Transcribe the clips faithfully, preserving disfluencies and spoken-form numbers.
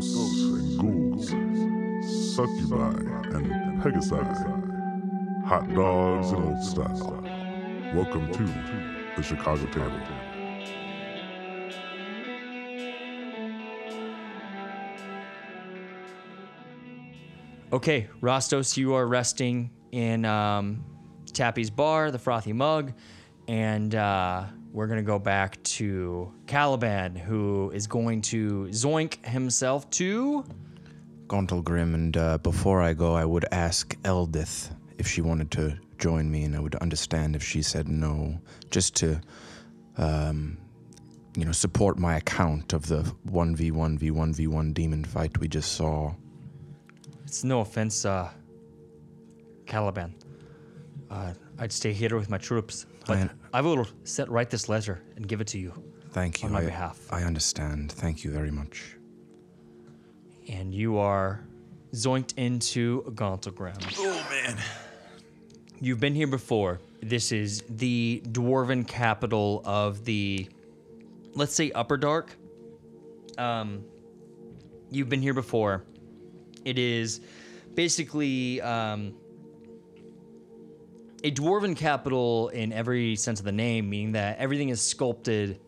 ghosts and ghouls, succubi and pegasi, hot dogs and old style. Welcome to the Chicago Table. Okay, Rastos, you are resting in um, Tappy's Bar, the Frothy Mug, and uh, we're going to go back to Caliban, who is going to zoink himself to Gauntlgrym, and uh, before I go, I would ask Eldeth if she wanted to join me, and I would understand if she said no, just to um, you know, support my account of the one v one v one v one demon fight we just saw. It's no offense, uh, Caliban. Uh, I'd stay here with my troops, but I, I will set right this letter and give it to you. Thank you. On my I, behalf. I understand. Thank you very much. And you are zoinked into a Gauntlgrym. Oh, man. You've been here before. This is the dwarven capital of the, let's say, Underdark. Um, you've been here before. It is basically um, a dwarven capital in every sense of the name, meaning that everything is sculpted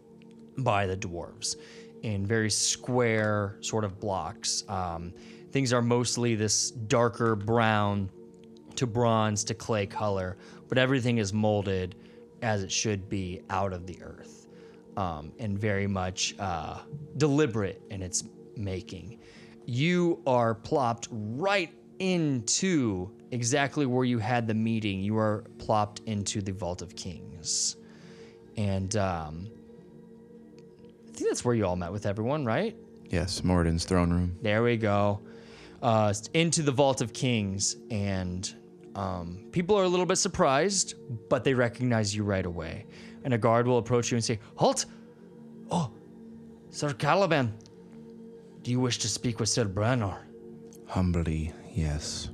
by the dwarves in very square sort of blocks. Um, things are mostly this darker brown to bronze to clay color, but everything is molded as it should be out of the earth, um, and very much uh, deliberate in its making. You are plopped right into exactly where you had the meeting. You are plopped into the Vault of Kings. And um, I think that's where you all met with everyone, right? Yes, Moradin's throne room. There we go. Uh, into the Vault of Kings. And um, people are a little bit surprised, but they recognize you right away. And a guard will approach you and say, "Halt! Oh, Sir Caliban. Do you wish to speak with Sir Branor?" "Humbly, yes."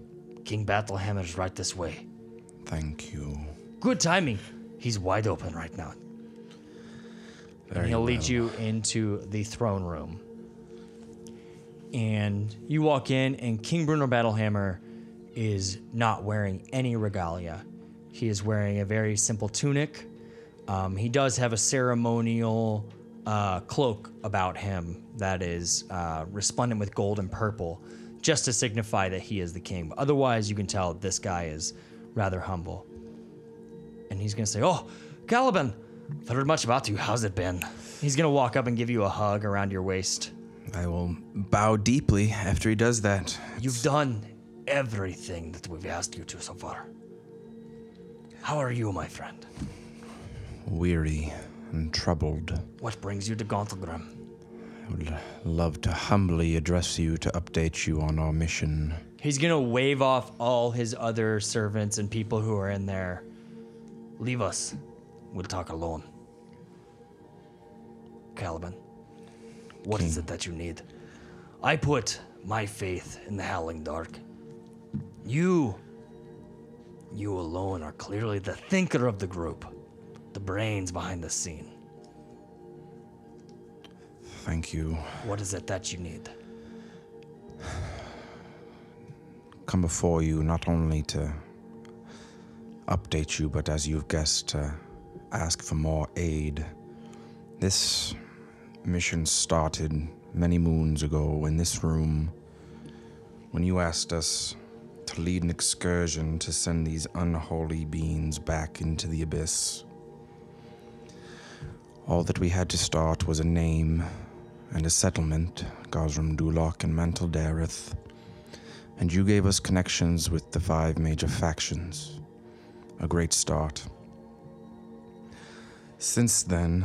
"King Battlehammer is right this way." "Thank you." "Good timing. He's wide open right now." Very and he'll well. lead you into the throne room. And you walk in, and King Bruno Battlehammer is not wearing any regalia. He is wearing a very simple tunic. Um, he does have a ceremonial uh, cloak about him that is uh, resplendent with gold and purple, just to signify that he is the king. But otherwise, you can tell this guy is rather humble. And he's going to say, "Oh, Caliban, I've heard much about you. How's it been?" He's going to walk up and give you a hug around your waist. I will bow deeply after he does that. "You've it's... done everything that we've asked you to so far. How are you, my friend?" "Weary and troubled." "What brings you to Gauntlgrym?" "I would love to humbly address you to update you on our mission." He's going to wave off all his other servants and people who are in there. "Leave us. We'll talk alone. Caliban, what King. is it that you need? I put my faith in the Howling Dark. You, you alone are clearly the thinker of the group, the brains behind the scene." "Thank you. What is it that you need?" "Come before you not only to update you, but as you've guessed, to uh, ask for more aid. This mission started many moons ago in this room when you asked us to lead an excursion to send these unholy beings back into the abyss. All that we had to start was a name and a settlement, Gosrum Duloc and Mantle Dareth, and you gave us connections with the five major factions. A great start. Since then,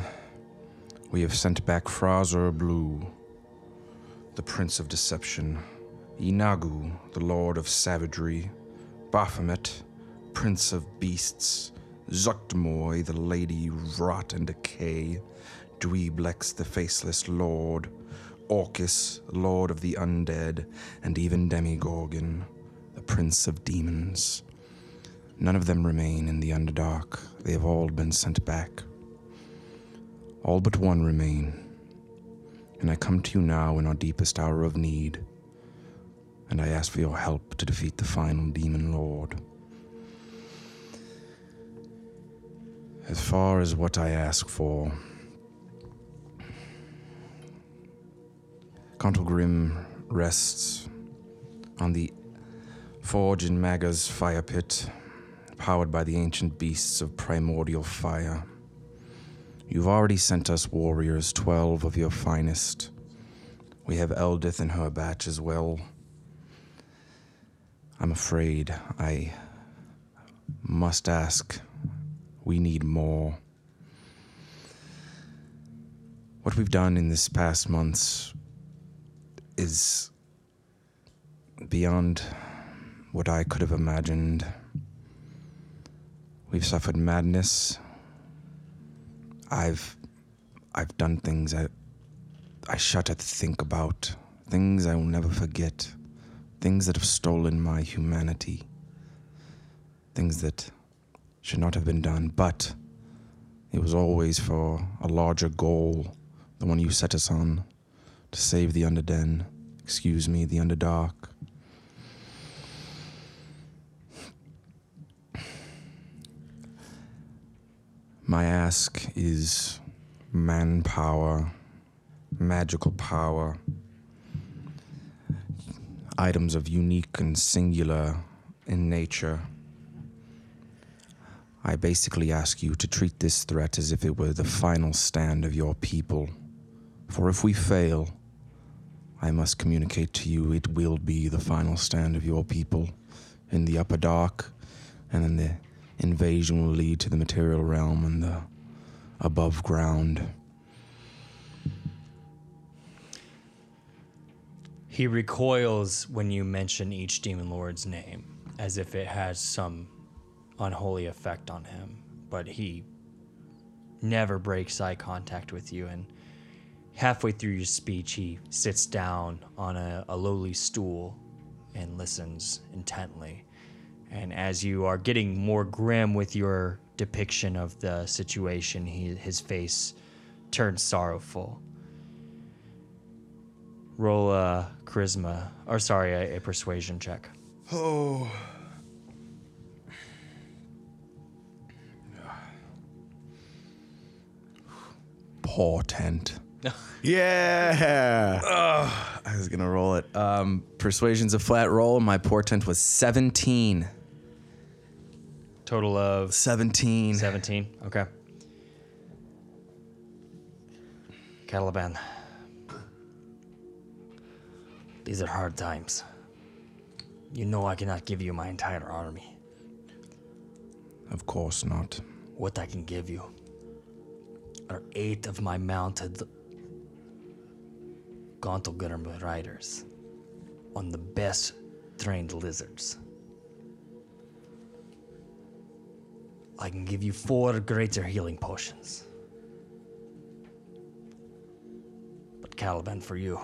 we have sent back Fraz-Urb'luu, the Prince of Deception, Inagu, the Lord of Savagery, Baphomet, Prince of Beasts, Zuktmoy, the Lady Rot and Decay, Dweeblex, the Faceless Lord, Orcus, Lord of the Undead, and even Demigorgon, the Prince of Demons. None of them remain in the Underdark. They have all been sent back. All but one remain, and I come to you now in our deepest hour of need, and I ask for your help to defeat the final demon lord. As far as what I ask for, Gauntlgrym rests on the forge in Maga's fire pit, powered by the ancient beasts of primordial fire. You've already sent us warriors, twelve of your finest. We have Eldeth in her batch as well. I'm afraid I must ask. We need more. What we've done in this past months is beyond what I could have imagined. We've suffered madness. I've I've done things I, I shudder to think about, things I will never forget, things that have stolen my humanity, things that should not have been done, but it was always for a larger goal, the one you set us on, to save the Underden, excuse me, the Underdark. My ask is manpower, magical power, items of unique and singular in nature. I basically ask you to treat this threat as if it were the final stand of your people. For if we fail, I must communicate to you it will be the final stand of your people in the Upper Dark, and then the invasion will lead to the material realm and the above ground. He recoils when you mention each Demon Lord's name, as if it has some unholy effect on him, but he never breaks eye contact with you, and halfway through your speech he sits down on a, a lowly stool and listens intently. And as you are getting more grim with your depiction of the situation, he, his face turns sorrowful. Roll a charisma, or sorry, a, a persuasion check. Oh. Portent. Yeah. Oh, I was gonna roll it. Um, persuasion's a flat roll. My portent was seventeen. Total of seventeen. Seventeen. Okay. Caliban. These are hard times. You know I cannot give you my entire army. Of course not. What I can give you are eight of my mounted Gauntlgrym riders on the best trained lizards. I can give you four greater healing potions. But Caliban, for you,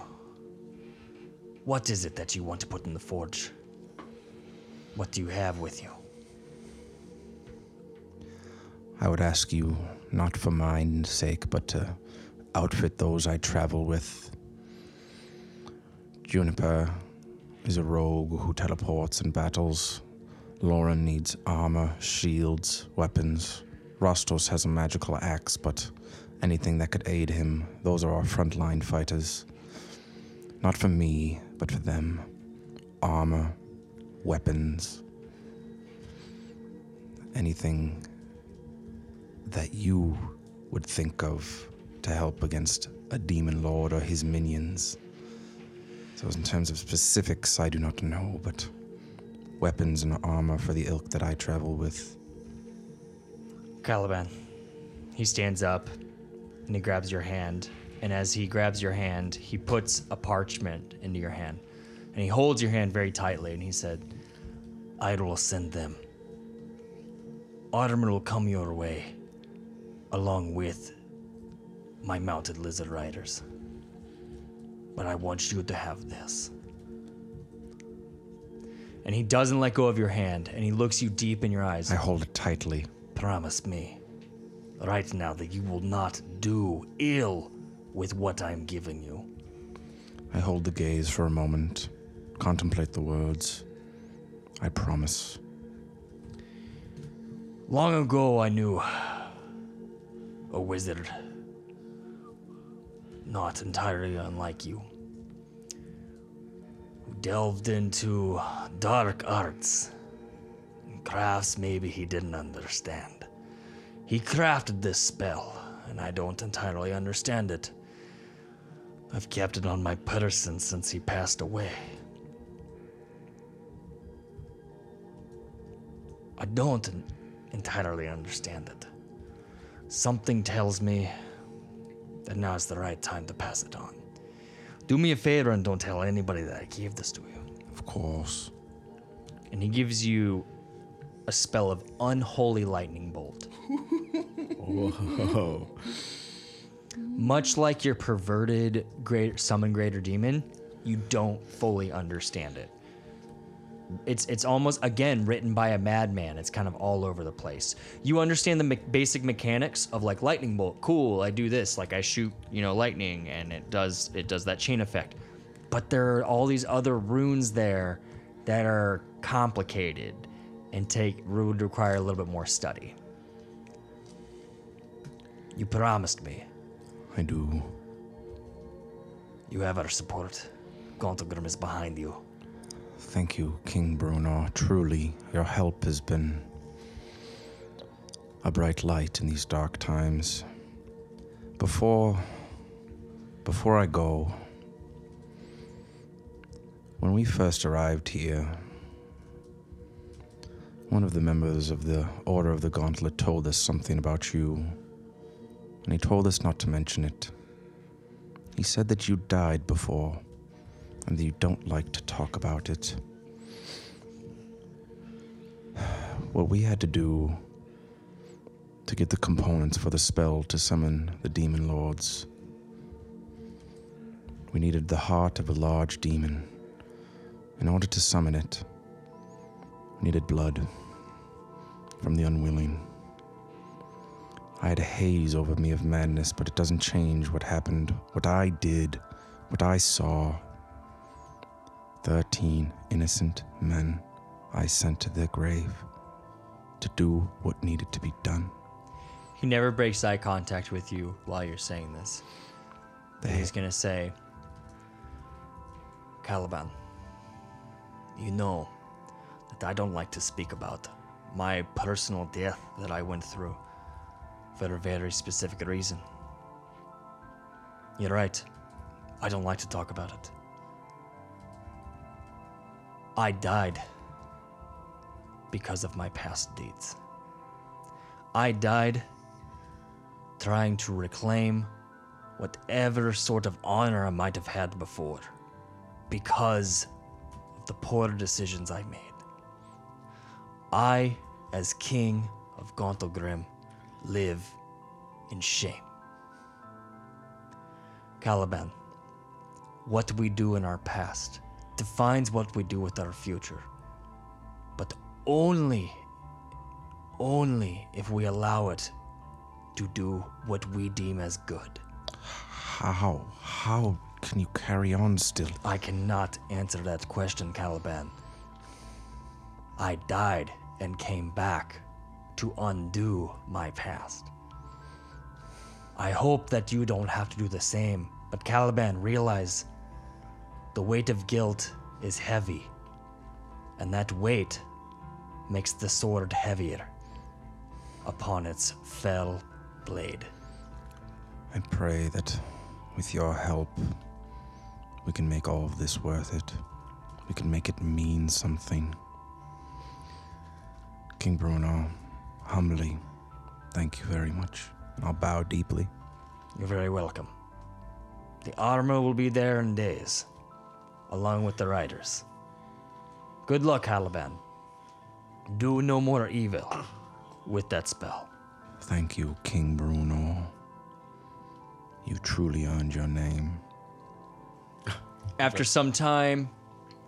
what is it that you want to put in the forge? What do you have with you? I would ask you, not for mine sake, but to outfit those I travel with. Juniper is a rogue who teleports and battles. Lauren needs armor, shields, weapons. Rastos has a magical axe, but anything that could aid him, those are our frontline fighters. Not for me, but for them. Armor, weapons, anything that you would think of to help against a demon lord or his minions. So in terms of specifics, I do not know, but weapons and armor for the ilk that I travel with. Caliban, he stands up and he grabs your hand, and as he grabs your hand, he puts a parchment into your hand, and he holds your hand very tightly, and he said, I will send them. Armor will come your way, along with my mounted lizard riders. But I want you to have this. And he doesn't let go of your hand, and he looks you deep in your eyes. I hold it tightly. Promise me, right now, that you will not do ill with what I'm giving you. I hold the gaze for a moment, contemplate the words. I promise. Long ago I knew a wizard, not entirely unlike you, who delved into dark arts and crafts maybe he didn't understand. He crafted this spell, and I don't entirely understand it. I've kept it on my person since he passed away. I don't entirely understand it. Something tells me that now's the right time to pass it on. Do me a favor and don't tell anybody that I gave this to you. Of course. And he gives you a spell of unholy lightning bolt. Whoa. Much like your perverted great, summon greater demon, you don't fully understand it. It's it's almost, again, written by a madman. It's kind of all over the place. You understand the me- basic mechanics of, like, lightning bolt. Cool, I do this. Like, I shoot, you know, lightning, and it does it does that chain effect. But there are all these other runes there that are complicated and take would require a little bit more study. You promised me. I do. You have our support. Gauntlgrym is behind you. Thank you, King Branor. Truly, your help has been a bright light in these dark times. Before, before I go, when we first arrived here, one of the members of the Order of the Gauntlet told us something about you, and he told us not to mention it. He said that you died before, and that you don't like to talk about it. What we had to do to get the components for the spell to summon the demon lords, we needed the heart of a large demon. In order to summon it, we needed blood from the unwilling. I had a haze over me of madness, but it doesn't change what happened, what I did, what I saw. Thirteen innocent men I sent to their grave to do what needed to be done. He never breaks eye contact with you while you're saying this. They... He's going to say, Caliban, you know that I don't like to speak about my personal death that I went through for a very specific reason. You're right. I don't like to talk about it. I died because of my past deeds. I died trying to reclaim whatever sort of honor I might have had before because of the poor decisions I made. I, as king of Gauntlgrym, live in shame. Caliban, what we do in our past defines what we do with our future, but only, only if we allow it to do what we deem as good. How? How can you carry on still? I cannot answer that question, Caliban. I died and came back to undo my past. I hope that you don't have to do the same, but Caliban, realize the weight of guilt is heavy, and that weight makes the sword heavier upon its fell blade. I pray that with your help, we can make all of this worth it. We can make it mean something. King Bruno, humbly, thank you very much, and I'll bow deeply. You're very welcome. The armor will be there in days, along with the riders. Good luck, Caliban. Do no more evil with that spell. Thank you, King Bruno. You truly earned your name. After some time,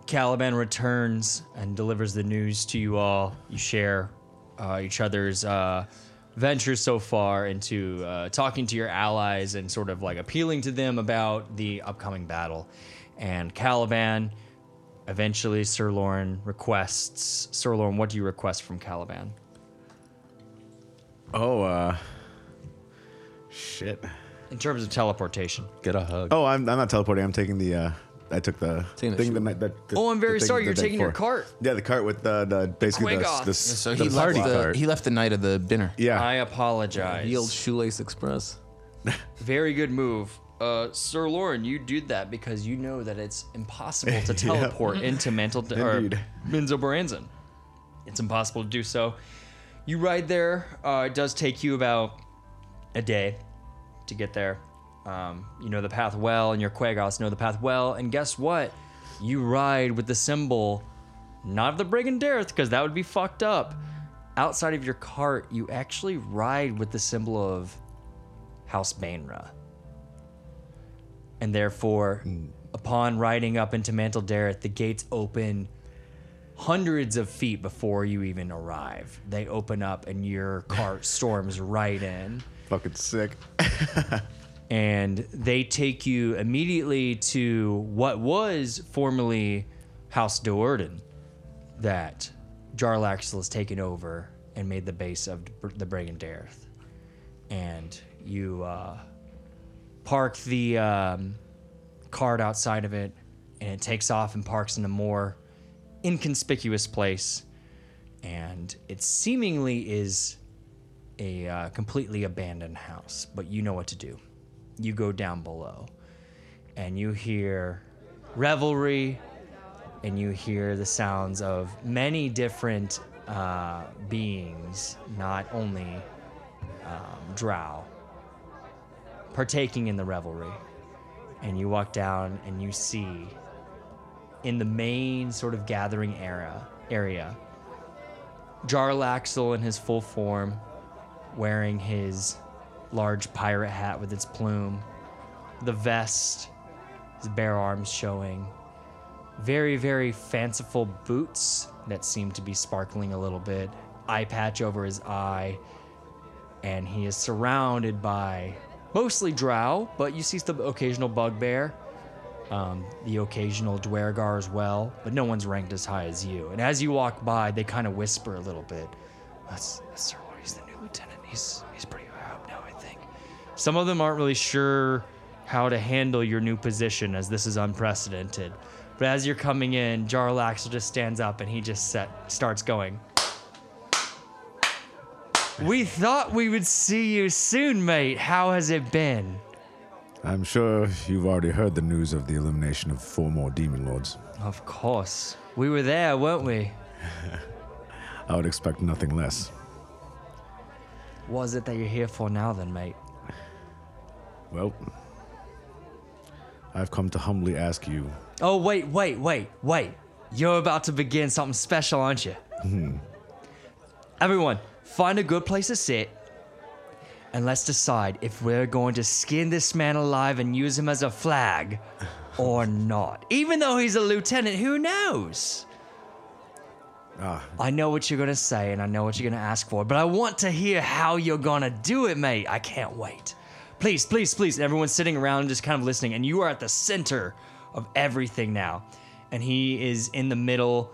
Caliban returns and delivers the news to you all. You share uh, each other's uh, ventures so far into uh, talking to your allies and sort of like appealing to them about the upcoming battle. and Caliban. Eventually, Sir Lauren requests... Sir Lauren, what do you request from Caliban? Oh, uh... Shit. In terms of teleportation. Get a hug. Oh, I'm, I'm not teleporting. I'm taking the... Uh, I took the Taking thing the that, that, that... Oh, I'm very sorry. You're taking before. your cart. Yeah, the cart with the... the basically the, the, the, so the he party left the, cart. He left the night of the dinner. Yeah. I apologize. Yield Shoelace Express. Very good move. Uh, Sir Lauren, you do that because you know that it's impossible to teleport yep. into Mantle Dareth or Menzoberranzan. It's impossible to do so. You ride there. Uh, it does take you about a day to get there. Um, you know the path well, and your Quagos know the path well. And guess what? You ride with the symbol, not of the Bregan D'aerthe, because that would be fucked up. Outside of your cart, you actually ride with the symbol of House Bainra. And therefore, mm. upon riding up into Mantle Dareth, the gates open hundreds of feet before you even arrive. They open up, and your cart storms right in. Fucking sick. And they take you immediately to what was formerly House D'Ordan, that Jarlaxle has taken over and made the base of the Bregan D'aerthe. And you... Uh, park the um, cart outside of it, and it takes off and parks in a more inconspicuous place, and it seemingly is a uh, completely abandoned house, but you know what to do. You go down below, and you hear revelry, and you hear the sounds of many different uh, beings, not only um, drow, partaking in the revelry. And you walk down and you see in the main sort of gathering era, area, Jarlaxle in his full form, wearing his large pirate hat with its plume, the vest, his bare arms showing, very, very fanciful boots that seem to be sparkling a little bit, eye patch over his eye, and he is surrounded by mostly drow, but you see the occasional bugbear, um, the occasional dwergar as well, but no one's ranked as high as you. And as you walk by, they kind of whisper a little bit. That's, that's Sir Lord, he's the new lieutenant. He's he's pretty high up now, I think. Some of them aren't really sure how to handle your new position, as this is unprecedented. But as you're coming in, Jarlaxle just stands up and he just set, starts going. We thought we would see you soon, mate. How has it been? I'm sure you've already heard the news of the elimination of four more demon lords. Of course. We were there, weren't we? I would expect nothing less. What is it that you're here for now, then, mate? Well, I've come to humbly ask you... Oh, wait, wait, wait, wait. You're about to begin something special, aren't you? Hmm. Everyone... find a good place to sit, and let's decide if we're going to skin this man alive and use him as a flag or not. Even though he's a lieutenant, who knows? Ah. I know what you're going to say, and I know what you're going to ask for, but I want to hear how you're going to do it, mate. I can't wait. Please, please, please. And everyone's sitting around and just kind of listening, and you are at the center of everything now. And he is in the middle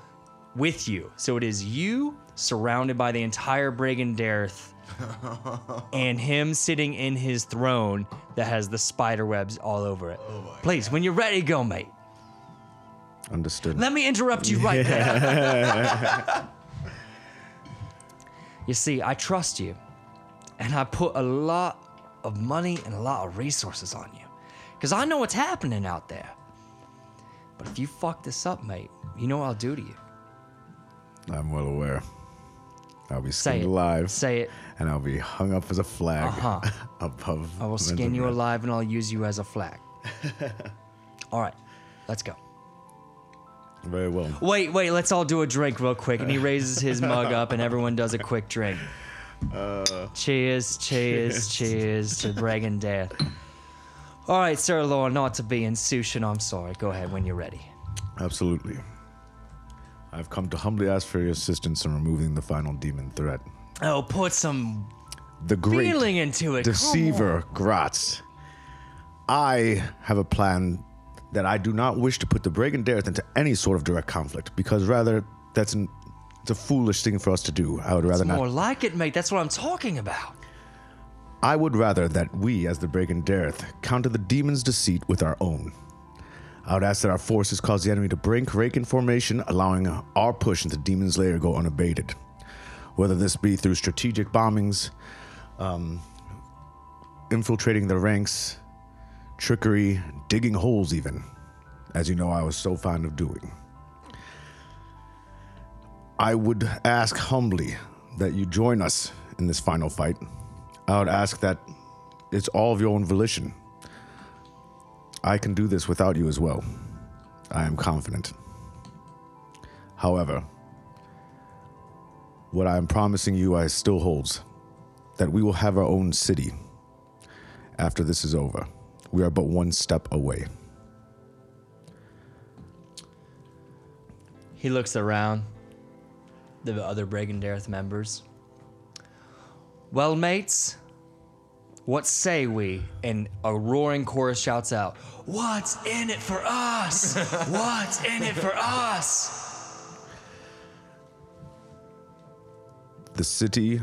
with you. So it is you... surrounded by the entire Bregan D'aerthe and him sitting in his throne that has the spider webs all over it. Oh Please, God. When you're ready, go, mate. Understood. Let me interrupt you right there. You see, I trust you, and I put a lot of money and a lot of resources on you because I know what's happening out there. But if you fuck this up, mate, you know what I'll do to you. I'm well aware. I'll be skinned alive. Say it. And I'll be hung up as a flag uh-huh. above. I will skin you alive and I'll use you as a flag. All right, let's go. Very well. Wait, wait, let's all do a drink real quick. And he raises his mug up and everyone does a quick drink. Uh, cheers, cheers, cheers, cheers to Bregan D'aerthe. All right, Sir Lauren, not to be insouciant, I'm sorry. Go ahead when you're ready. Absolutely. I've come to humbly ask for your assistance in removing the final demon threat. Oh, put some the great feeling into it. Deceiver Graz'zt. I have a plan that I do not wish to put the Bregan D'aerthe into any sort of direct conflict, because rather that's an, it's a foolish thing for us to do. I would rather not. It's more like it, mate. That's what I'm talking about. I would rather that we, as the Bregan D'aerthe, counter the demon's deceit with our own. I would ask that our forces cause the enemy to brink, rake in formation, allowing our push into Demon's Lair to go unabated. Whether this be through strategic bombings, um, infiltrating their ranks, trickery, digging holes even, as you know I was so fond of doing. I would ask humbly that you join us in this final fight. I would ask that it's all of your own volition. I can do this without you as well. I am confident. However, what I am promising you I still holds, that we will have our own city after this is over. We are but one step away. He looks around the other Bregan D'aerthe members. Well, mates, what say we? And a roaring chorus shouts out, "What's in it for us? What's in it for us?" The city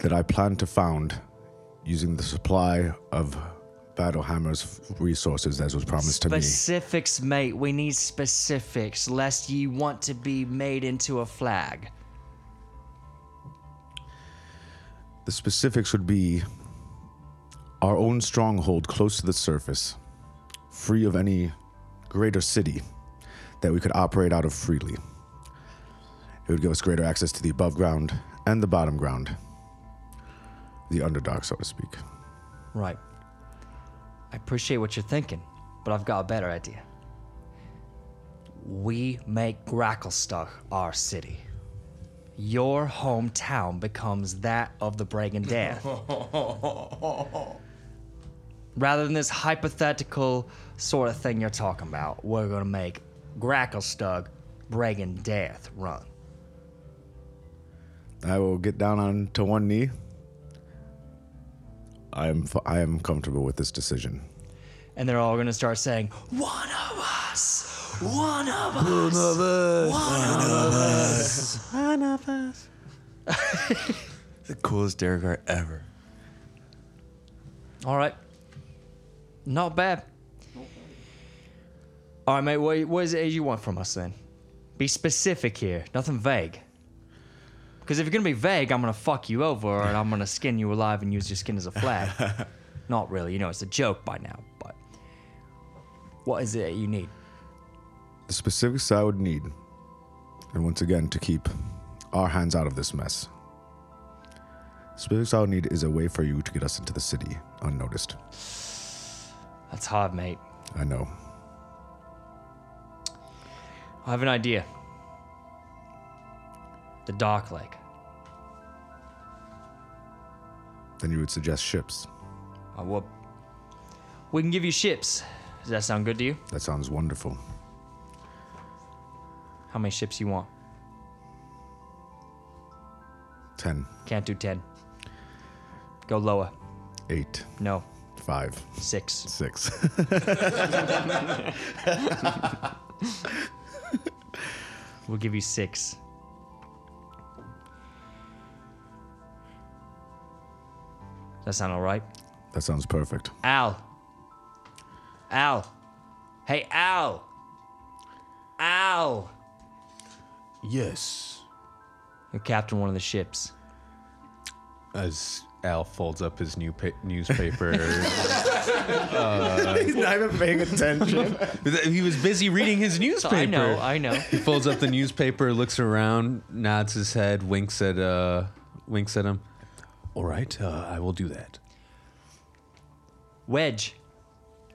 that I plan to found using the supply of Battlehammer's resources as was promised to me. Specifics, mate. We need specifics, lest ye want to be made into a flag. The specifics would be our own stronghold close to the surface, free of any greater city that we could operate out of freely. It would give us greater access to the above ground and the bottom ground, the Underdark, so to speak. Right. I appreciate what you're thinking, but I've got a better idea. We make Gracklstugh our city. Your hometown becomes that of the Bregan D'aerthe. Rather than this hypothetical sort of thing you're talking about, we're going to make Gracklstugh Bregan D'aerthe run. I will get down onto one knee. I am I am comfortable with this decision. And they're all going to start saying, "One of us! One of us. One of us. One of us. One of us." The coolest derrigar ever. All right. Not bad. All right, mate. What, what is it you want from us then? Be specific here. Nothing vague. Because if you're going to be vague, I'm going to fuck you over and I'm going to skin you alive and use your skin as a flag. Not really. You know, it's a joke by now. But what is it you need? The specifics I would need, and once again, to keep our hands out of this mess. The specifics I would need is a way for you to get us into the city unnoticed. That's hard, mate. I know. I have an idea. The Dark Lake. Then you would suggest ships. I would. We can give you ships. Does that sound good to you? That sounds wonderful. How many ships you want? Ten. Can't do ten. Go lower. Eight. No. Five. Six. Six. We'll give you six. That sound all right? That sounds perfect. Al. Al. Hey, Al. Al. Yes. You're captain one of the ships. As Al folds up his new pa- newspaper. uh, He's not even paying attention. He was busy reading his newspaper. I know, I know. He folds up the newspaper, looks around, nods his head, winks at uh, winks at him. All right, uh, I will do that. Wedge.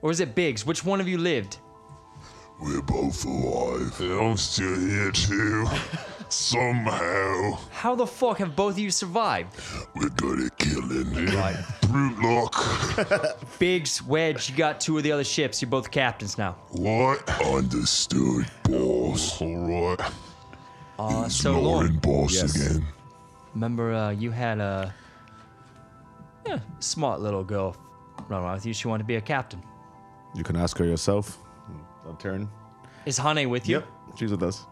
Or is it Biggs? Which one of you lived? We're both alive. I'm still here too. Somehow. How the fuck have both of you survived? We're good at killing. Right. Brute luck. Biggs, Wedge, you got two of the other ships. You're both captains now. What? Understood, boss. All right. Uh, it's so Lauren, boss yes. again. Remember, uh, you had a yeah, smart little girl run around with you. She wanted to be a captain. You can ask her yourself. I'll turn. Is Hane with you? Yep, she's with us.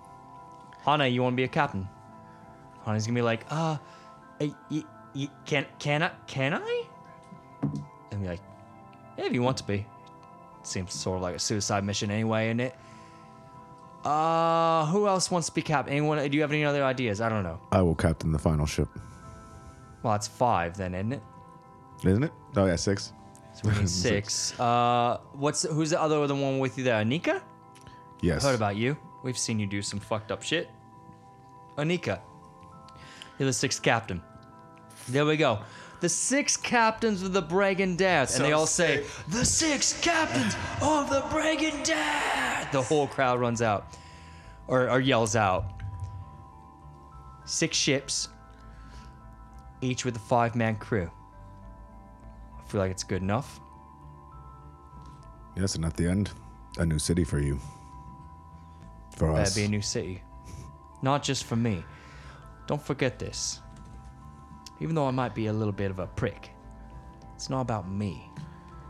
Hane, you want to be a captain? Hane's going to be like, uh, I, I, I, can, can I? Can I? And be like, yeah, if you want to be. Seems sort of like a suicide mission anyway, isn't it? Uh, who else wants to be captain? Anyone? Do you have any other ideas? I don't know. I will captain the final ship. Well, that's five then, isn't it? Isn't it? Oh, yeah, six. So we need six. six. Uh, what's who's the other the one with you there? Anika? Yes. Heard about you. We've seen you do some fucked up shit. Anika. You're the sixth captain. There we go. The six captains of the Bregan D'aerthe. So and they all sick. say, the six captains of the Bregan D'aerthe. The whole crowd runs out or, or yells out. Six ships, each with a five-man crew. I feel like it's good enough. Yes, and at the end, a new city for you. For us. That'd be a new city. Not just for me. Don't forget this. Even though I might be a little bit of a prick, it's not about me.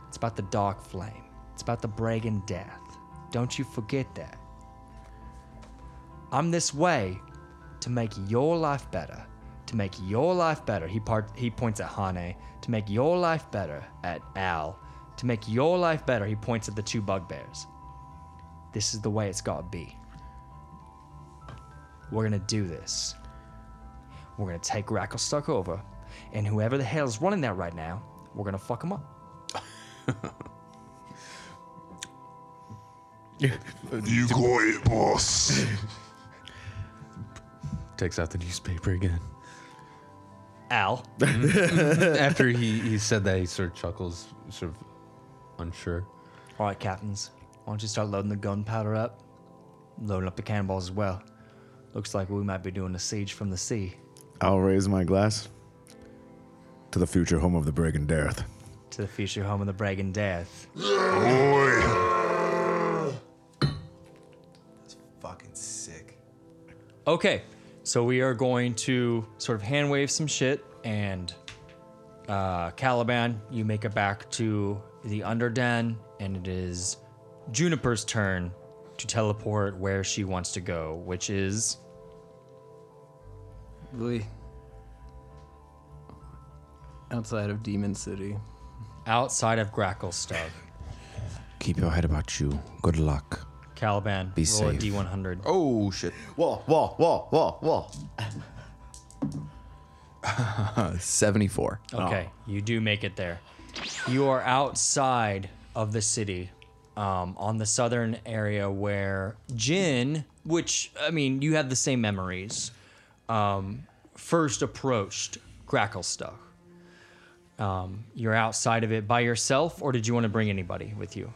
It's about the Dark Flame. It's about the Bregan D'aerthe. Don't you forget that. I'm this way to make your life better. To make your life better. He part. He points at Hane. To make your life better at Al. To make your life better, he points at the two bugbears. This is the way it's gotta be. We're gonna do this. We're going to take Gracklstugh over, and whoever the hell's running that right now, we're going to fuck him up. You got it, boss. Takes out the newspaper again. Al. After he, he said that, he sort of chuckles, sort of unsure. All right, captains. Why don't you start loading the gunpowder up? Loading up the cannonballs as well. Looks like we might be doing a siege from the sea. I'll raise my glass to the future home of the Bregan D'aerthe. To the future home of the Bregan D'aerthe. Yeah, boy. That's fucking sick. Okay, so we are going to sort of hand wave some shit, and uh, Caliban, you make it back to the Underden, and it is Juniper's turn to teleport where she wants to go, which is... Really? Outside of Demon City. Outside of Gracklstugh. Keep your head about you. Good luck. Caliban, be roll safe. A D one hundred. Oh, shit. Wall, wall, wall, wall, wall. seventy-four. Okay, oh. You do make it there. You are outside of the city, um, on the southern area where Jin, which, I mean, you have the same memories... Um, first approached Gracklstugh. Um, you're outside of it by yourself, or did you want to bring anybody with you?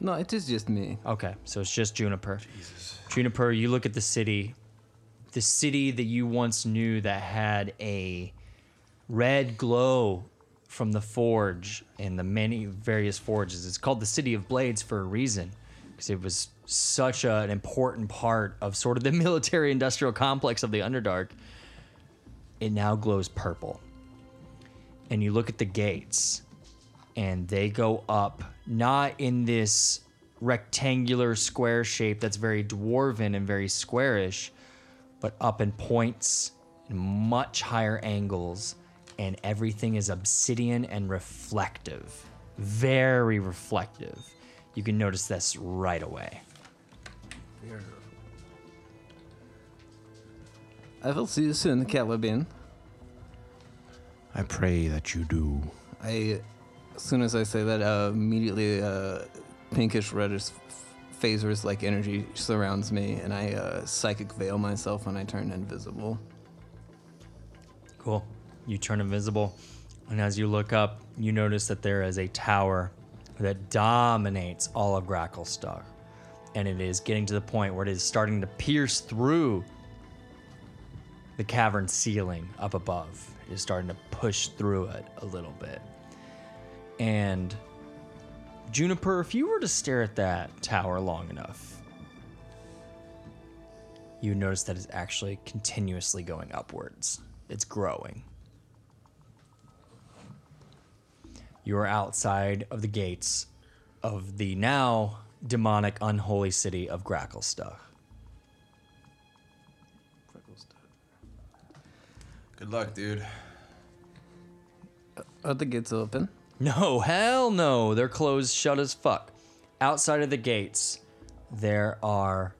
No, it is just me. Okay, so it's just Juniper. Jesus. Juniper, you look at the city, the city that you once knew that had a red glow from the forge and the many various forges. It's called the City of Blades for a reason, because it was such a, an important part of sort of the military-industrial complex of the Underdark. It now glows purple. And you look at the gates, and they go up, not in this rectangular square shape that's very dwarven and very squarish, but up in points, and much higher angles, and everything is obsidian and reflective. Very reflective. You can notice this right away. I will see you soon, Caliban. I pray that you do. I, as soon as I say that, uh, immediately uh, pinkish-reddish phasers-like energy surrounds me, and I uh, psychic veil myself when I turn invisible. Cool. You turn invisible, and as you look up, you notice that there is a tower that dominates all of Gracklstugh. And it is getting to the point where it is starting to pierce through the cavern ceiling up above. It is starting to push through it a little bit. And Juniper, if you were to stare at that tower long enough, you notice that it's actually continuously going upwards. It's growing. You are outside of the gates of the now demonic, unholy city of Gracklstugh. Good luck, dude. Are the gates open? No, hell no. They're closed shut as fuck. Outside of the gates, there are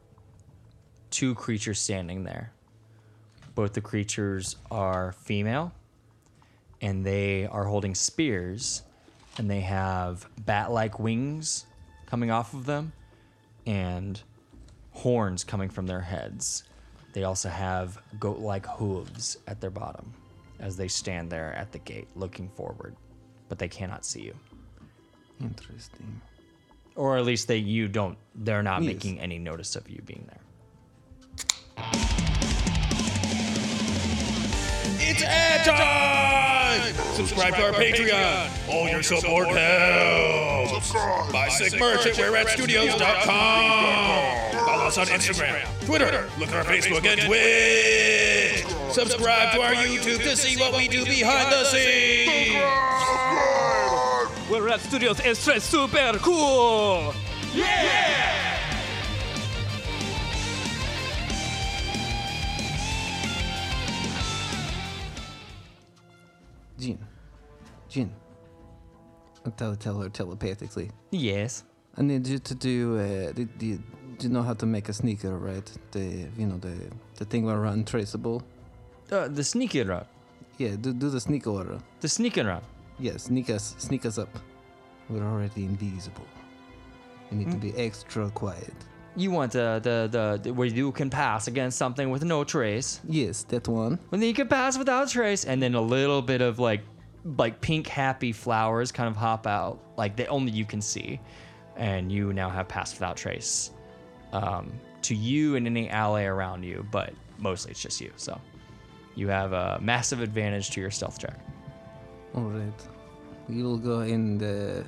two creatures standing there. Both the creatures are female, and they are holding spears, and they have bat-like wings coming off of them and horns coming from their heads. They also have goat-like hooves at their bottom as they stand there at the gate looking forward, but they cannot see you. Interesting. Or at least they you don't they're not yes. making any notice of you being there. It's ad time! Subscribe to our Patreon. All your support helps. Buy sick merch at we're at studios dot com. Follow us on Instagram, Twitter, look at our Facebook and Twitch. Subscribe to our YouTube to see what we do behind the scenes. We're at Studios Extra Super Cool! Yeah! yeah! Jean. Jean. I'll tell, tell her telepathically. Yes. I need you to do... Uh, do, do, do you know how to make a sneaker, right? The, you know, the, the thing where we're untraceable. Uh, the sneaker route. Yeah, do, do the sneaker route. The sneaker route. Yeah, sneak us, sneak us up. We're already invisible. We need mm. to be extra quiet. You want uh, the, the the where you can pass against something with no trace? Yes, that one. Well, then you can pass without trace, and then a little bit of like, like pink happy flowers kind of hop out, like that only you can see, and you now have pass without trace, um, to you and any ally around you, but mostly it's just you. So, you have a massive advantage to your stealth check. Alright, we will go and uh,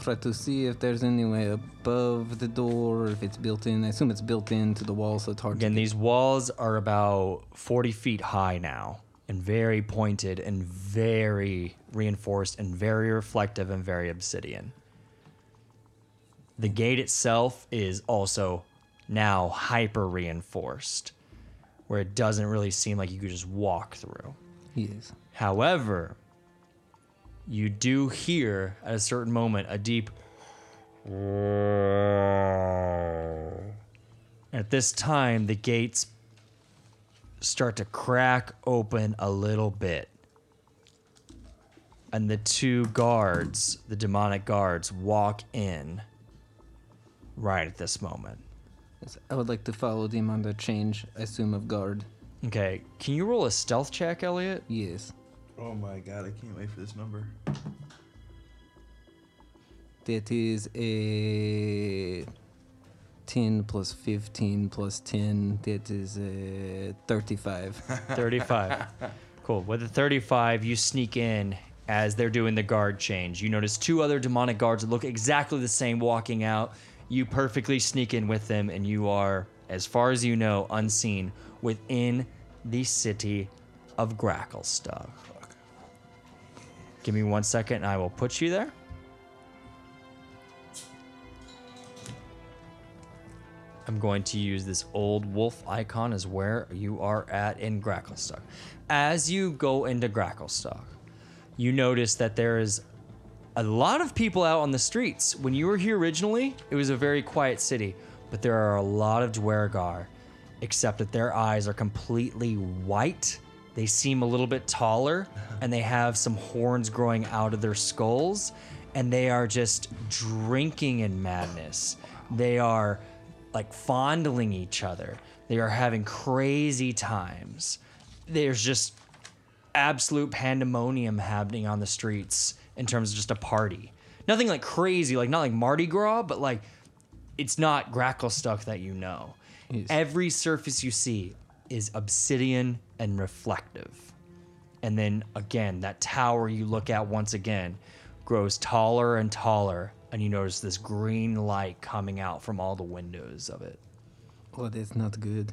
try to see if there's any way above the door, if it's built in. I assume it's built into the wall, so it's hard Again, to... Again, these walls are about forty feet high now, and very pointed, and very reinforced, and very reflective, and very obsidian. The gate itself is also now hyper-reinforced, where it doesn't really seem like you could just walk through. Yes. However... you do hear, at a certain moment, a deep... At this time, the gates start to crack open a little bit. And the two guards, the demonic guards, walk in right at this moment. I would like to follow them on the change, I assume, of guard. Okay, can you roll a stealth check, Elliot? Yes. Oh my god, I can't wait for this number. That is a ten plus fifteen plus ten. That is a thirty-five. thirty-five. Cool. With the thirty-five, you sneak in as they're doing the guard change. You notice two other demonic guards that look exactly the same walking out. You perfectly sneak in with them, and you are, as far as you know, unseen within the city of Gracklstugh. Give me one second and I will put you there. I'm going to use this old wolf icon as where you are at in Gracklstugh. As you go into Gracklstugh, you notice that there is a lot of people out on the streets. When you were here originally, it was a very quiet city, but there are a lot of Dwergar, except that their eyes are completely white. They seem a little bit taller, and they have some horns growing out of their skulls, and they are just drinking in madness. They are like fondling each other. They are having crazy times. There's just absolute pandemonium happening on the streets in terms of just a party. Nothing like crazy, like not like Mardi Gras, but like it's not Gracklstugh that you know. Yes. Every surface you see is obsidian and reflective. And then again, that tower you look at once again grows taller and taller, and you notice this green light coming out from all the windows of it. Oh, that's not good.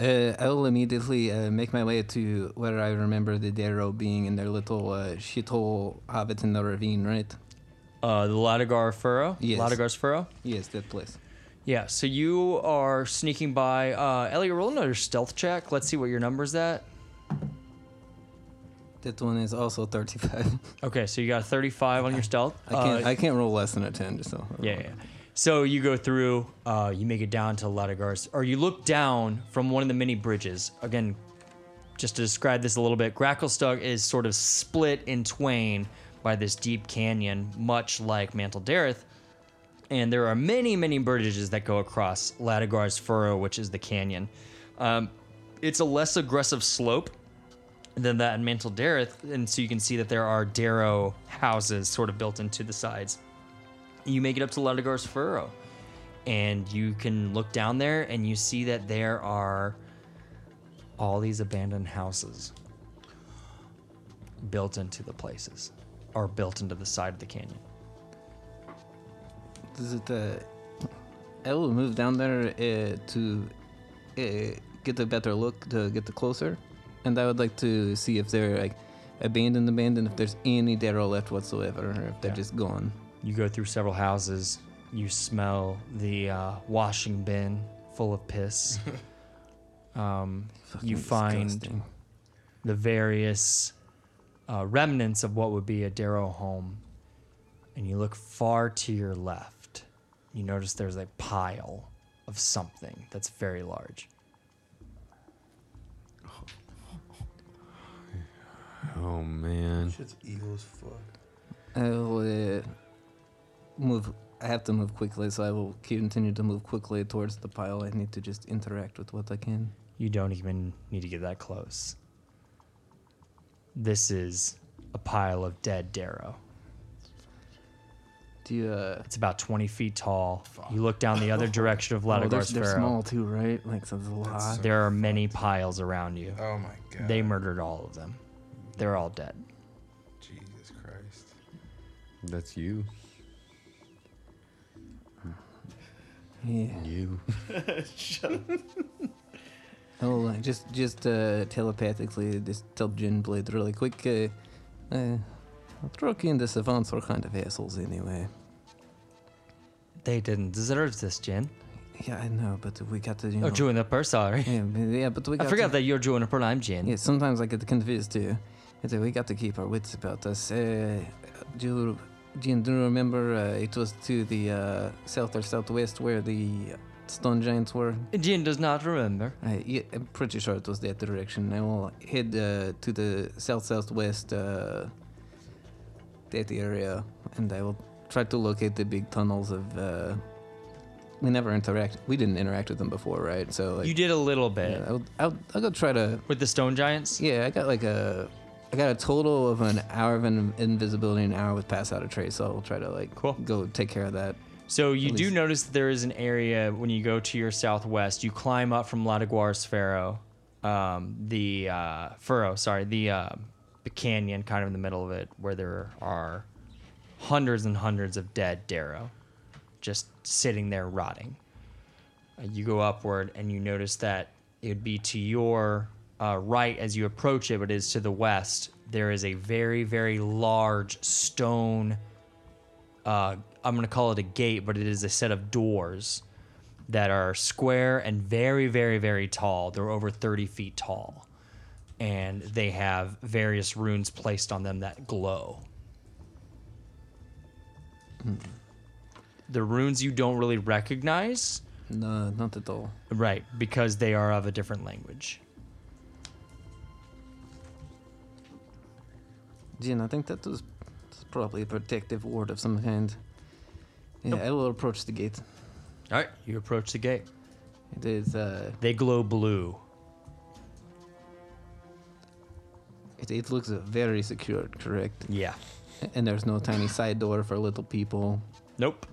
Uh, I will immediately uh, make my way to where I remember the Derro being in their little uh, shithole hobbits in the ravine, right? Uh, the Ladaguer's Furrow? Yes. Ladaguer's Furrow? Yes, that place. Yeah, so you are sneaking by. Uh, Elliot, roll another stealth check. Let's see what your number's at. That one is also thirty-five. Okay, so you got a thirty-five on your stealth. I can't, uh, I can't roll less than a ten. So yeah, yeah. So you go through, uh, you make it down to Ladaguer's, or you look down from one of the mini bridges. Again, just to describe this a little bit, Gracklstugh is sort of split in twain by this deep canyon, much like Mantle Dareth. And there are many, many bridges that go across Ladaguer's Furrow, which is the canyon. Um, it's a less aggressive slope than that in Mantle Dareth, and so you can see that there are Derro houses sort of built into the sides. You make it up to Ladaguer's Furrow, and you can look down there, and you see that there are all these abandoned houses built into the places, or built into the side of the canyon. Does it, uh, I will move down there uh, to uh, get a better look, to get the closer. And I would like to see if they're like abandoned, abandoned, if there's any Derro left whatsoever, or if they're yeah. just gone. You go through several houses. You smell the uh, washing bin full of piss. um, you find disgusting. the various uh, remnants of what would be a Derro home. And you look far to your left. You notice there's a pile of something that's very large. Oh, man. Shit's evil as fuck. I will uh, move. I have to move quickly, so I will continue to move quickly towards the pile. I need to just interact with what I can. You don't even need to get that close. This is a pile of dead Derro. Do you, uh, it's about twenty feet tall. Fuck. You look down the other direction of Ladaguer's Furrow. Oh, they're small, too, right? Like, so there's a lot. So there are fucked. many piles around you. Oh, my God. They murdered all of them. They're all dead. Jesus Christ. That's you. Yeah. You. Shut up. Hold on. Just, just uh, telepathically, just tell Ginblade really quick. Uh, uh, Troki and the Savants were kind of assholes anyway. They didn't deserve this, Jin. Yeah, I know, but we got to, you know... Oh, Juniper, sorry. Yeah, yeah, but we got I forgot to, that you're Juniper and I'm Jin. Yeah, sometimes I get confused, too. We got to keep our wits about us. Uh, do you, Jin, do you remember uh, it was to the uh, south or southwest where the stone giants were? Jin does not remember. I, yeah, I'm pretty sure it was that direction. I will head uh, to the south-southwest, uh, that area, and I will try to locate the big tunnels of... Uh, We never interact. We didn't interact with them before, right? So like, you did a little bit. Yeah, I'll, I'll, I'll go try to with the stone giants. Yeah, I got like a, I got a total of an hour of in, invisibility, an hour with pass out of trace. So I'll try to like cool. go take care of that. So you do notice that there is an area when you go to your southwest. You climb up from Ladaguer's Furrow, um, the uh, furrow. Sorry, the uh, the canyon, kind of in the middle of it, where there are hundreds and hundreds of dead Derro. Just sitting there rotting. Uh, you go upward and you notice that it would be to your uh, right as you approach it, but it is to the west. There is a very, very large stone, uh, I'm going to call it a gate, but it is a set of doors that are square and very, very, very tall. They're over thirty feet tall. And they have various runes placed on them that glow. Hmm. The runes you don't really recognize. No, not at all. Right, because they are of a different language. Jin, I think that was probably a protective ward of some kind. Yeah, nope. I will approach the gate. All right, you approach the gate. It is. Uh, they glow blue. It, it looks very secure, correct? Yeah. And there's no tiny side door for little people. Nope.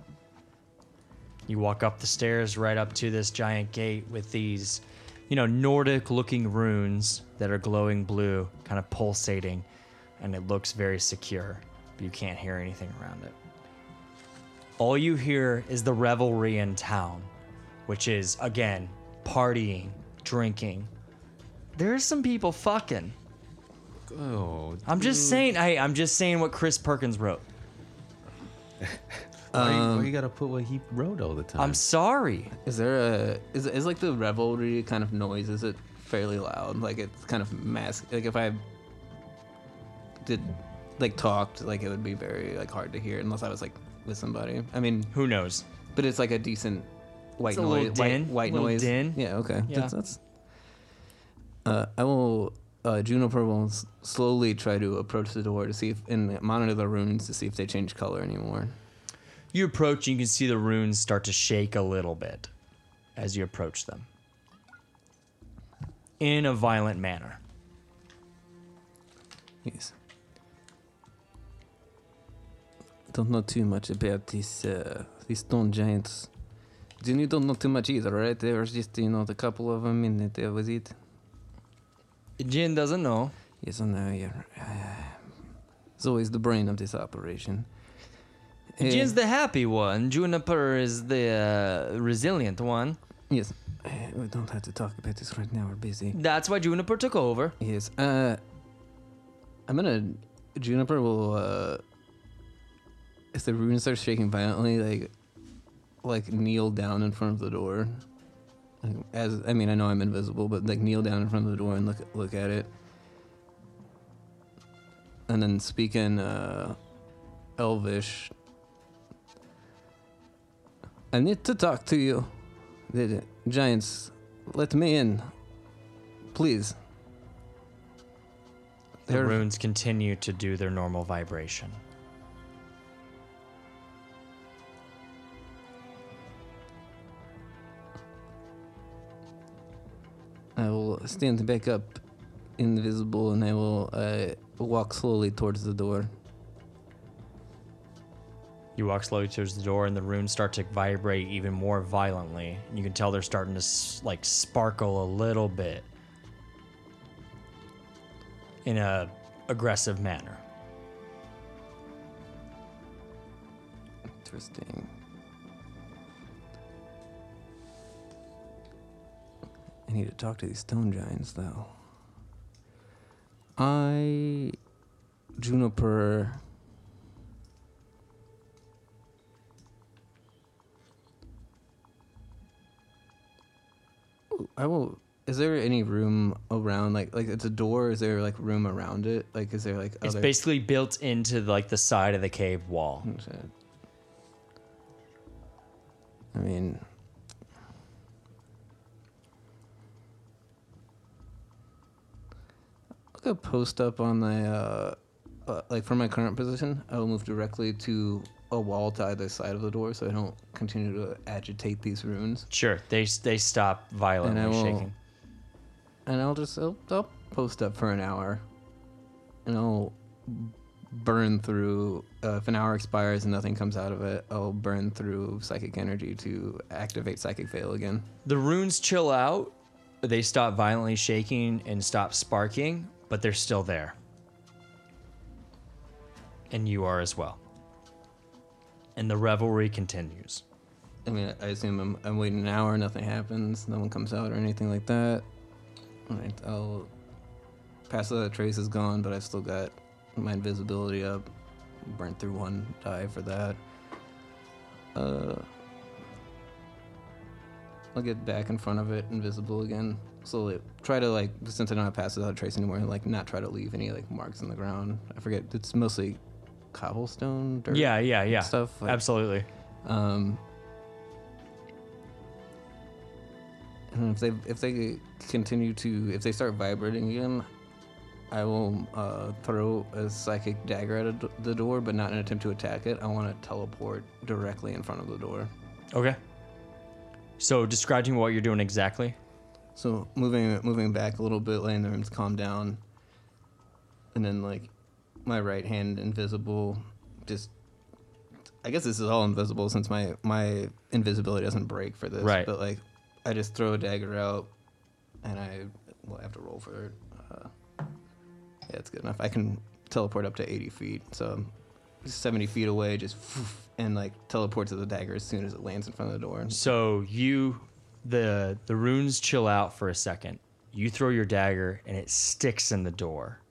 You walk up the stairs right up to this giant gate with these, you know, Nordic-looking runes that are glowing blue, kind of pulsating, and it looks very secure, but you can't hear anything around it. All you hear is the revelry in town, which is, again, partying, drinking. There's some people fucking. Oh, I'm just saying, I, I'm just saying what Chris Perkins wrote. Why um, you, you gotta put what he wrote all the time? I'm sorry. Is there a is is like the revelry kind of noise? Is it fairly loud? Like it's kind of mass. Like if I did like talked, like it would be very like hard to hear unless I was like with somebody. I mean, who knows? But it's like a decent white it's noise. A din, white white noise. Din. Yeah. Okay. Yeah. That's, that's, uh, I will. Uh, Juniper will s- slowly try to approach the door to see if, and monitor the runes to see if they change color anymore. You approach, and you can see the runes start to shake a little bit as you approach them in a violent manner. Yes. Don't know too much about these uh, these stone giants. You don't know too much either, right? There was just you know a couple of them, and that was it. Jin doesn't know. Yes, I know. Yeah, uh, it's always the brain of this operation. Uh, Jin's the happy one. Juniper is the uh, resilient one. Yes, uh, we don't have to talk about this right now. We're busy. That's why Juniper took over. Yes. Uh, I'm gonna. Juniper will. Uh, if the runes start shaking violently, like, like kneel down in front of the door. As I mean, I know I'm invisible, but like kneel down in front of the door and look look at it, and then speak in uh, Elvish. I need to talk to you, the giants. Let me in, please. The They're... runes continue to do their normal vibration. I will stand back up, invisible, and I will uh, walk slowly towards the door. You walk slowly towards the door, and the runes start to vibrate even more violently. And you can tell they're starting to like sparkle a little bit in a aggressive manner. Interesting. I need to talk to these stone giants, though. I, Juniper, I will. Is there any room around, like, like it's a door? Is there like room around it? Like, is there like? It's other... basically built into like the side of the cave wall. I mean. I'll go post up on the, uh, uh, like from my current position, I will move directly to a wall to either side of the door so I don't continue to agitate these runes. Sure, they they stop violently and will, shaking. And I'll just, I'll, I'll post up for an hour and I'll burn through, uh, if an hour expires and nothing comes out of it, I'll burn through psychic energy to activate psychic veil again. The runes chill out, they stop violently shaking and stop sparking. But they're still there. And you are as well. And the revelry continues. I mean, I assume I'm, I'm waiting an hour, nothing happens, no one comes out or anything like that. All right, I'll pass that trace is gone, but I've still got my invisibility up. Burnt through one die for that. Uh, I'll get back in front of it, invisible again. Slowly try to like since I don't have pass without trace anymore, like not try to leave any like marks in the ground. I forget it's mostly cobblestone, dirt. Yeah, yeah, yeah. Stuff. Like, absolutely. Um, and if they if they continue to if they start vibrating again, I will uh, throw a psychic dagger at the door, but not in an attempt to attack it. I want to teleport directly in front of the door. Okay. So describing what you're doing exactly. So moving moving back a little bit, letting the rooms calm down, and then like my right hand invisible, just I guess this is all invisible since my, my invisibility doesn't break for this. Right. But like I just throw a dagger out, and I will have to roll for it. Uh, yeah, it's good enough. I can teleport up to eighty feet, so I'm seventy feet away, just and like teleport to the dagger as soon as it lands in front of the door. So you. The the runes chill out for a second. You throw your dagger and it sticks in the door.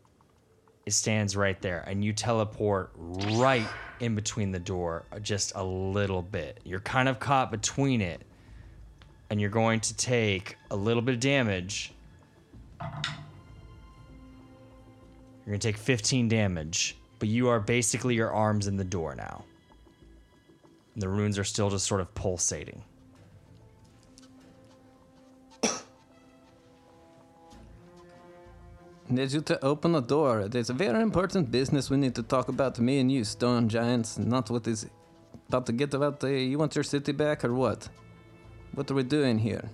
It stands right there, and you teleport right in between the door just a little bit. You're kind of caught between it, and you're going to take a little bit of damage. You're going to take fifteen damage, but you are basically your arms in the door now. And the runes are still just sort of pulsating. Need you to open the door. There's a very important business we need to talk about, me and you, stone giants. Not what is about to get about the... You want your city back or what? What are we doing here?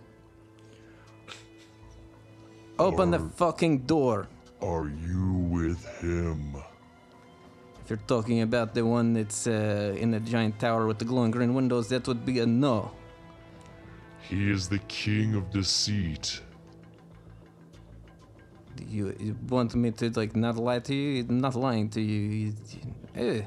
Open are, the fucking door. Are you with him? If you're talking about the one that's uh, in the giant tower with the glowing green windows, that would be a no. He is the king of deceit. You, you want me to, like, not lie to you? Not lying to you. you, you uh.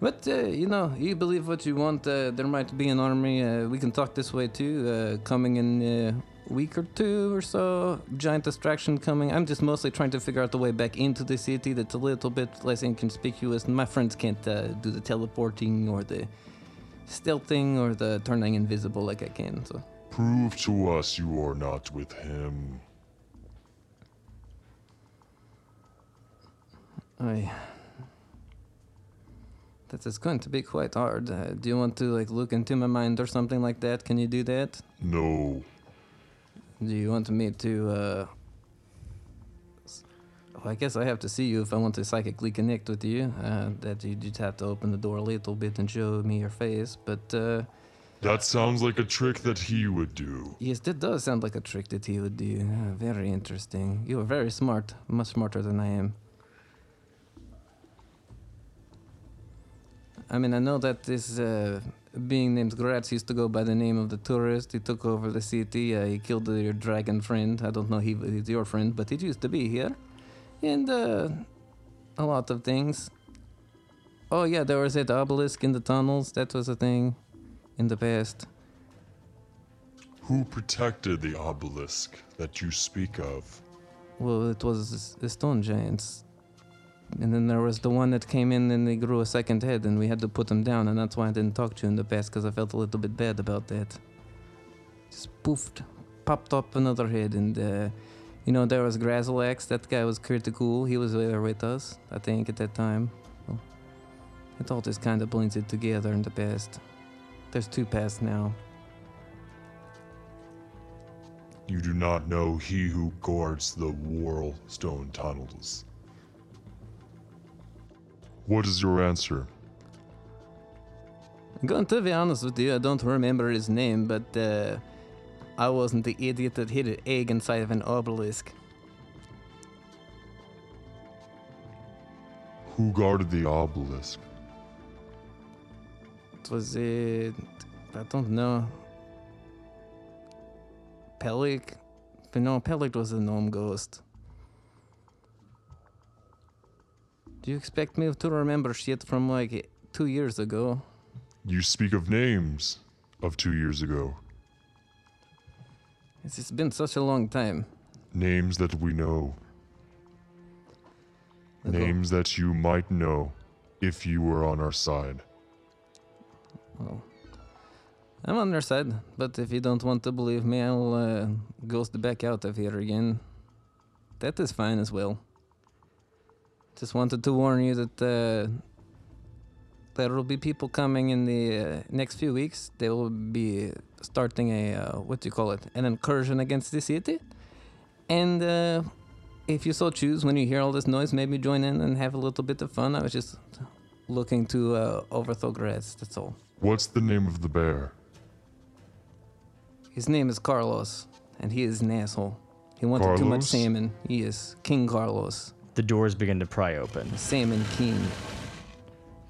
But, uh, you know, you believe what you want. Uh, there might be an army. Uh, we can talk this way, too. Uh, coming in a uh, week or two or so. Giant distraction coming. I'm just mostly trying to figure out the way back into the city that's a little bit less inconspicuous. My friends can't uh, do the teleporting or the stealthing or the turning invisible like I can. So. Prove to us you are not with him. I... That is going to be quite hard. Uh, do you want to, like, look into my mind or something like that? Can you do that? No. Do you want me to, uh... Well, I guess I have to see you if I want to psychically connect with you. Uh, that you just have to open the door a little bit and show me your face, but, uh... That sounds like a trick that he would do. Yes, that does sound like a trick that he would do. Uh, very interesting. You are very smart. Much smarter than I am. I mean, I know that this uh, being named Graz'zt used to go by the name of the tourist. He took over the city. Uh, he killed your dragon friend. I don't know if he, he's your friend, but he used to be here. And uh, a lot of things. Oh, yeah, there was that obelisk in the tunnels. That was a thing in the past. Who protected the obelisk that you speak of? Well, it was the stone giants. And then there was the one that came in and they grew a second head and we had to put him down, and that's why I didn't talk to you in the past, because I felt a little bit bad about that. Just poofed, popped up another head, and uh, you know, there was Graz'lax. That guy was pretty cool. He was there with us, I think, at that time. Well, it all just kind of blends it together in the past. There's two pasts now. You do not know he who guards the Whirlstone Tunnels. What is your answer? I'm going to be honest with you, I don't remember his name, but uh, I wasn't the idiot that hid an egg inside of an obelisk. Who guarded the obelisk? It was a... I don't know. Pelic? But no, Pelic was a gnome ghost. Do you expect me to remember shit from, like, two years ago? You speak of names of two years ago. It's been such a long time. Names that we know. Okay. Names that you might know if you were on our side. Well, I'm on their side, but if you don't want to believe me, I'll uh, ghost back out of here again. That is fine as well. Just wanted to warn you that uh, there will be people coming in the uh, next few weeks. They will be starting a, uh, what do you call it, an incursion against the city. And uh, if you so choose, when you hear all this noise, maybe join in and have a little bit of fun. I was just looking to uh, overthrow Graz'zt, that's all. What's the name of the bear? His name is Carlos, and he is an asshole. He wanted Carlos? too much salmon. He is King Carlos. The doors begin to pry open. Salmon King.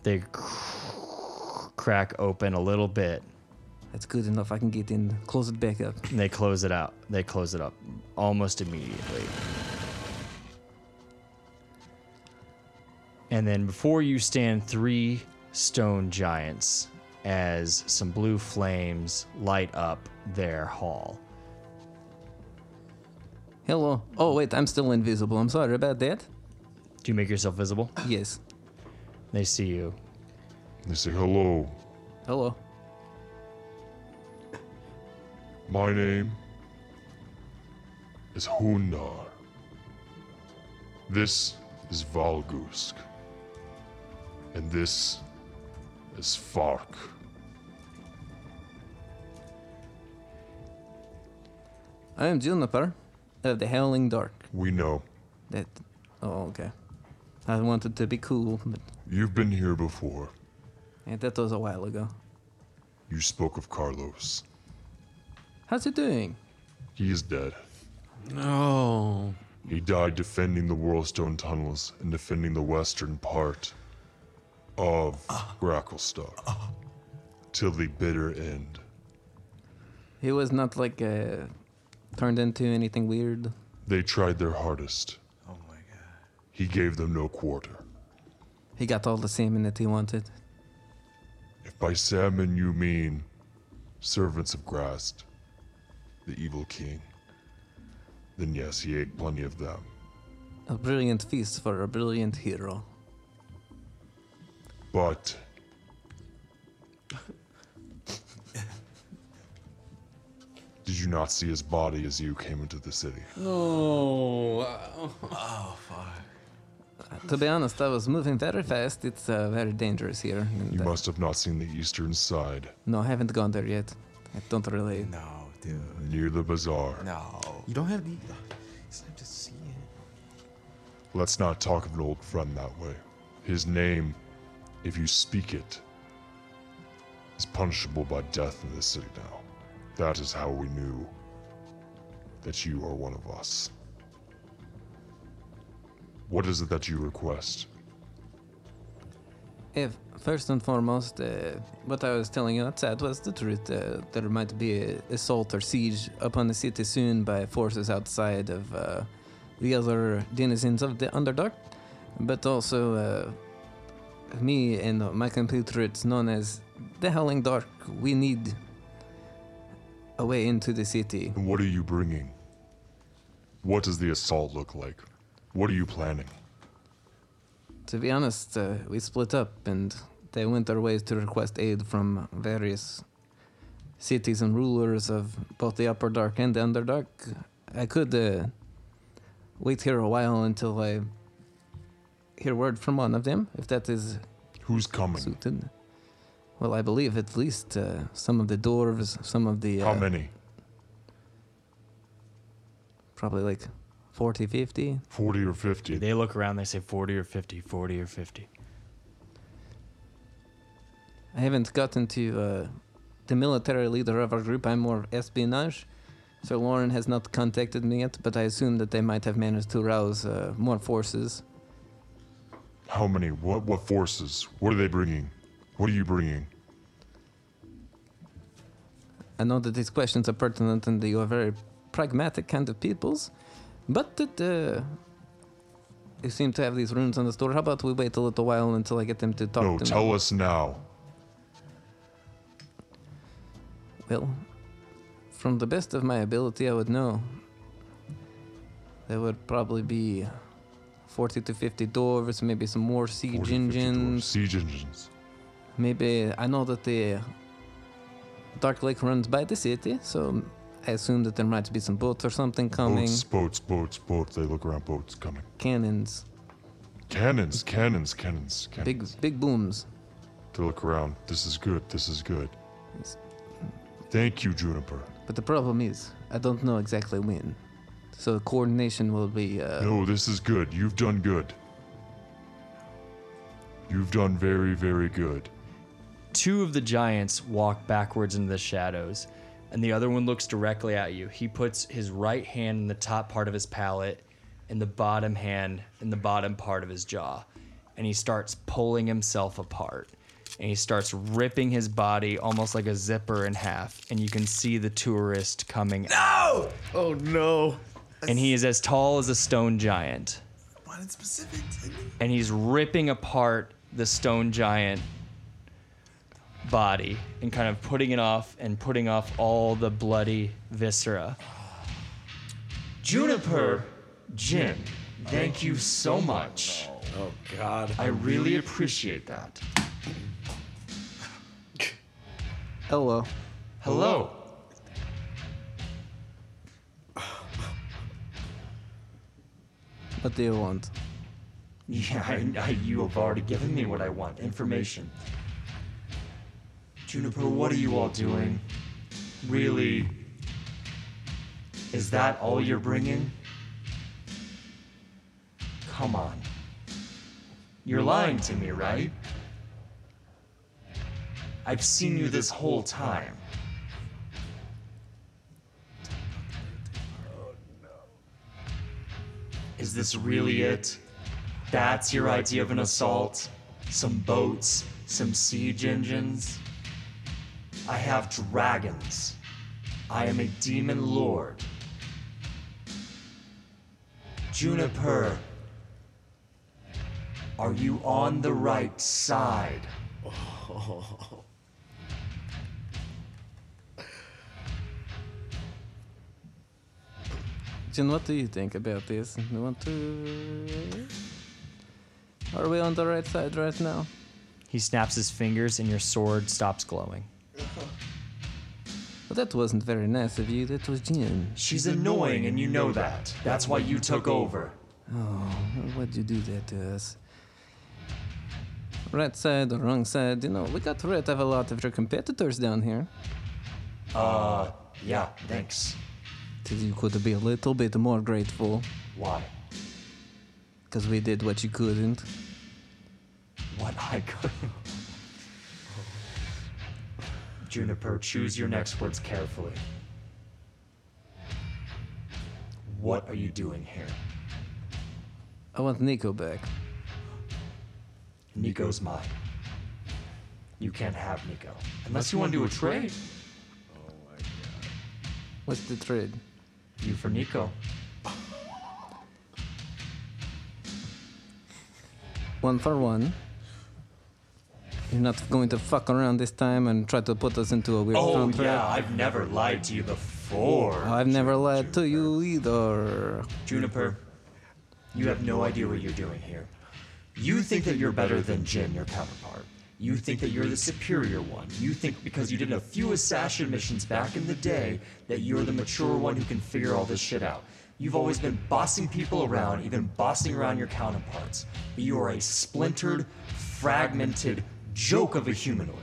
They cr- crack open a little bit. That's good enough. I can get in. Close it back up. And they close it out. They close it up almost immediately. And then before you stand three stone giants as some blue flames light up their hall. Hello. Oh, wait. I'm still invisible. I'm sorry about that. Do you make yourself visible? Yes. They see you. They say, hello. Hello. My name is Hunar. This is Valgusk. And this is Fark. I am Juniper of the Howling Dark. We know. That. Oh, okay. I wanted to be cool, but... You've been here before. Yeah, that was a while ago. You spoke of Carlos. How's he doing? He is dead. No. He died defending the Whirlstone Tunnels and defending the western part of uh, Gracklstugh uh, till the bitter end. He was not like a... turned into anything weird? They tried their hardest. Oh my god. He gave them no quarter. He got all the salmon that he wanted. If by salmon you mean servants of Graz'zt, the evil king, then yes, he ate plenty of them. A brilliant feast for a brilliant hero. But... Did you not see his body as you came into the city? No. Oh, oh fuck. Uh, to be honest, I was moving very fast. It's uh, very dangerous here. And, you must uh, have not seen the eastern side. No, I haven't gone there yet. I don't really... No, dude. Near the bazaar. No. You don't have the... It's not to see it. Let's not talk of an old friend that way. His name, if you speak it, is punishable by death in this city now. That is how we knew that you are one of us. What is it that you request? If, first and foremost, uh, what I was telling you outside was the truth. Uh, there might be an assault or siege upon the city soon by forces outside of uh, the other denizens of the Underdark, but also uh, me and my complete roots, known as the Howling Dark, we need... away into the city. And what are you bringing? What does the assault look like? What are you planning? To be honest, uh, we split up and they went their ways to request aid from various cities and rulers of both the Upper Dark and the Underdark. I could uh, wait here a while until I hear word from one of them, if that is... Who's coming? Suited. Well, I believe at least uh, some of the dwarves, some of the... Uh, How many? Probably like forty, fifty. forty or fifty. They look around, they say forty or fifty, forty or fifty. I haven't gotten to uh, the military leader of our group. I'm more espionage. So Lauren has not contacted me yet, but I assume that they might have managed to rouse uh, more forces. How many? What? What forces? What are they bringing? What are you bringing? I know that these questions are pertinent and that you are very pragmatic kind of peoples, but that uh, you seem to have these runes on the store. How about we wait a little while until I get them to talk no, to me? No, tell us now. Well, from the best of my ability, I would know there would probably be forty to fifty dwarves, maybe some more siege engines. Siege engines. Maybe, I know that the Dark Lake runs by the city, so I assume that there might be some boats or something coming. Boats, boats, boats, boats. They look around, boats coming. Cannons. Cannons, cannons, cannons, cannons. Big, big booms. They look around. This is good, this is good. Yes. Thank you, Juniper. But the problem is, I don't know exactly when. So coordination will be... Uh, no, this is good. You've done good. You've done very, very good. Two of the giants walk backwards into the shadows, and the other one looks directly at you. He puts his right hand in the top part of his palate and the bottom hand in the bottom part of his jaw, and he starts pulling himself apart, and he starts ripping his body almost like a zipper in half, and you can see the tourist coming no! out. No! Oh, no. And he is as tall as a stone giant. What in specific? And he's ripping apart the stone giant body and kind of putting it off and putting off all the bloody viscera. Juniper, Jin, thank you so much. Oh, God. I really appreciate that. Hello. Hello. What do you want? Yeah, I, I, you have already given me what I want. Information. Juniper, what are you all doing? Really? Is that all you're bringing? Come on. You're lying to me, right? I've seen you this whole time. Oh, no. Is this really it? That's your idea of an assault? Some boats, some siege engines? I have dragons. I am a demon lord. Juniper, are you on the right side? Oh. Jun, what do you think about this? You want to... Are we on the right side right now? He snaps his fingers and your sword stops glowing. Well, that wasn't very nice of you. That was Jin. She's annoying, and you know that. That's why you took over. Oh, why'd you do that to us? Right side or wrong side, you know, we got rid of a lot of your competitors down here. Uh, yeah, thanks. You could be a little bit more grateful. Why? Because we did what you couldn't. What I couldn't? Juniper, choose your next words carefully. What are you doing here? I want Nico back. Nico's mine. You can't have Nico. Unless you want to do a trade. Oh my God. What's the trade? You for Nico. One for one. You're not going to fuck around this time and try to put us into a weird contract. Oh, yeah, I've never lied to you before. I've never lied to you either. Juniper, you have no idea what you're doing here. You think that you're better than Jin, your counterpart. You think that you're the superior one. You think because you did a few assassin missions back in the day that you're the mature one who can figure all this shit out. You've always been bossing people around, even bossing around your counterparts. But you are a splintered, fragmented joke of a humanoid.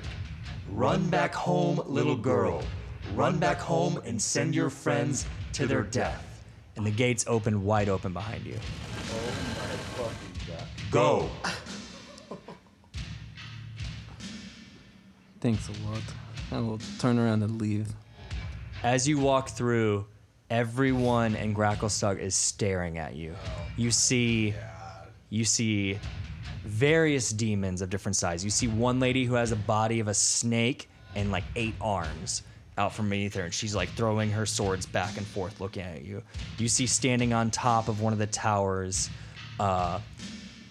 Run back home, little girl. Run back home and send your friends to their death. And the gates open wide open behind you. Oh my fucking God. Go. Thanks a lot. I will turn around and leave. As you walk through, everyone in Gracklstugh is staring at you. You see, you see various demons of different size. You see one lady who has a body of a snake and like eight arms out from beneath her, and she's like throwing her swords back and forth looking at you. You see standing on top of one of the towers uh,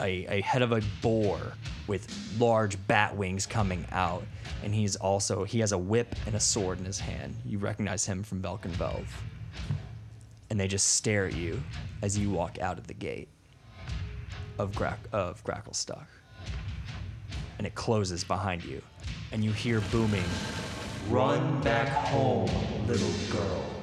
a, a head of a boar with large bat wings coming out, and he's also, he has a whip and a sword in his hand. You recognize him from Velkenvelve. And they just stare at you as you walk out of the gate of Gra- of Gracklstugh, and it closes behind you, and you hear booming, "Run back home, little girl."